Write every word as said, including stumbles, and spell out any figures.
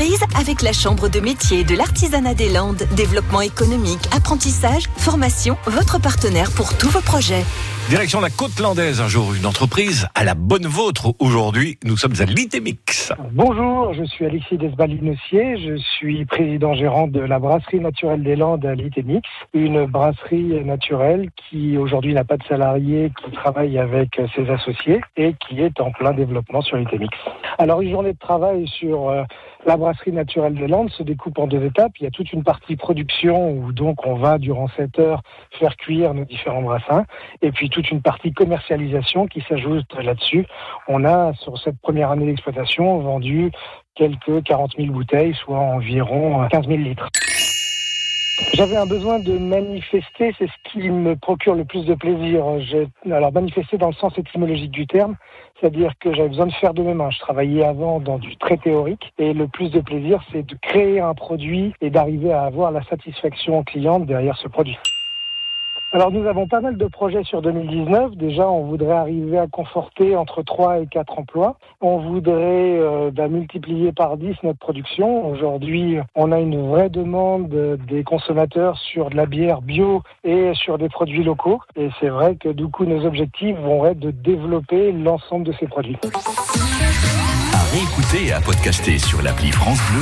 entreprise avec la Chambre de métier de l'artisanat des Landes. Développement économique, apprentissage, formation, votre partenaire pour tous vos projets. Direction la côte landaise, un jour une entreprise à la bonne vôtre. Aujourd'hui, nous sommes à l'Itémix. Bonjour, je suis Alexis Desbal-Inossier, je suis président-gérant de la brasserie naturelle des Landes à l'Itémix, une brasserie naturelle qui aujourd'hui n'a pas de salariés, qui travaille avec ses associés et qui est en plein développement sur l'Itémix. Alors une journée de travail sur euh, la brasserie naturelle des Landes se découpe en deux étapes. Il y a toute une partie production où donc on va durant sept heures faire cuire nos différents brassins et puis toute une partie commercialisation qui s'ajoute là-dessus. On a sur cette première année d'exploitation vendu quelques quarante mille bouteilles, soit environ quinze mille litres. J'avais un besoin de manifester, c'est ce qui me procure le plus de plaisir. Je... Alors manifester dans le sens étymologique du terme, c'est-à-dire que j'avais besoin de faire de mes mains. Je travaillais avant dans du très théorique et le plus de plaisir, c'est de créer un produit et d'arriver à avoir la satisfaction cliente derrière ce produit. Alors nous avons pas mal de projets sur deux mille dix-neuf. Déjà, on voudrait arriver à conforter entre trois et quatre emplois. On voudrait euh, bah, multiplier par dix notre production. Aujourd'hui, on a une vraie demande des consommateurs sur de la bière bio et sur des produits locaux. Et c'est vrai que du coup, nos objectifs vont être de développer l'ensemble de ces produits. À réécouter et à podcaster sur l'appli France Bleu.